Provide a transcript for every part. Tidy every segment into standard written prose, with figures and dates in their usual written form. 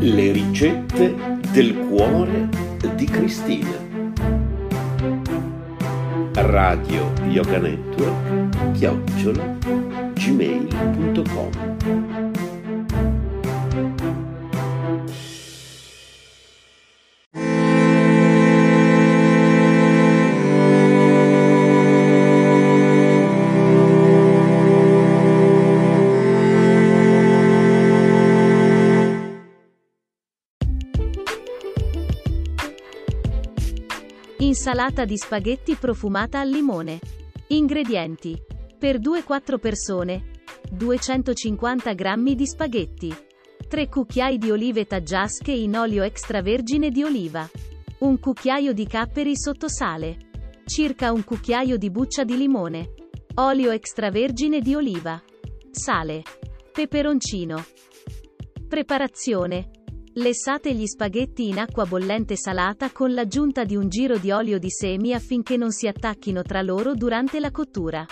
Le ricette del cuore di Cristina. Radio Yoga Network @gmail.com. Insalata di spaghetti profumata al limone. Ingredienti: per 2-4 persone, 250 g di spaghetti, 3 cucchiai di olive taggiasche in olio extravergine di oliva, un cucchiaio di capperi sotto sale, circa un cucchiaio di buccia di limone, olio extravergine di oliva, sale, peperoncino. Preparazione. Lessate gli spaghetti in acqua bollente salata con l'aggiunta di un giro di olio di semi affinché non si attacchino tra loro durante la cottura.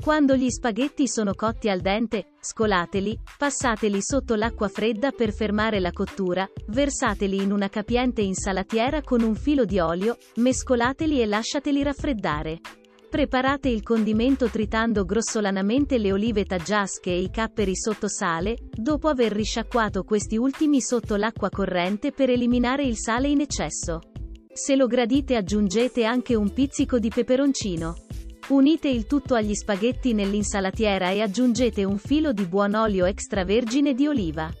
Quando gli spaghetti sono cotti al dente, scolateli, passateli sotto l'acqua fredda per fermare la cottura, versateli in una capiente insalatiera con un filo di olio, mescolateli e lasciateli raffreddare. Preparate il condimento tritando grossolanamente le olive taggiasche e i capperi sotto sale, dopo aver risciacquato questi ultimi sotto l'acqua corrente per eliminare il sale in eccesso. Se lo gradite aggiungete anche un pizzico di peperoncino. Unite il tutto agli spaghetti nell'insalatiera e aggiungete un filo di buon olio extravergine di oliva.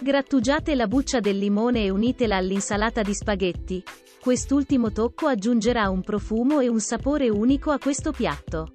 Grattugiate la buccia del limone e unitela all'insalata di spaghetti. Quest'ultimo tocco aggiungerà un profumo e un sapore unico a questo piatto.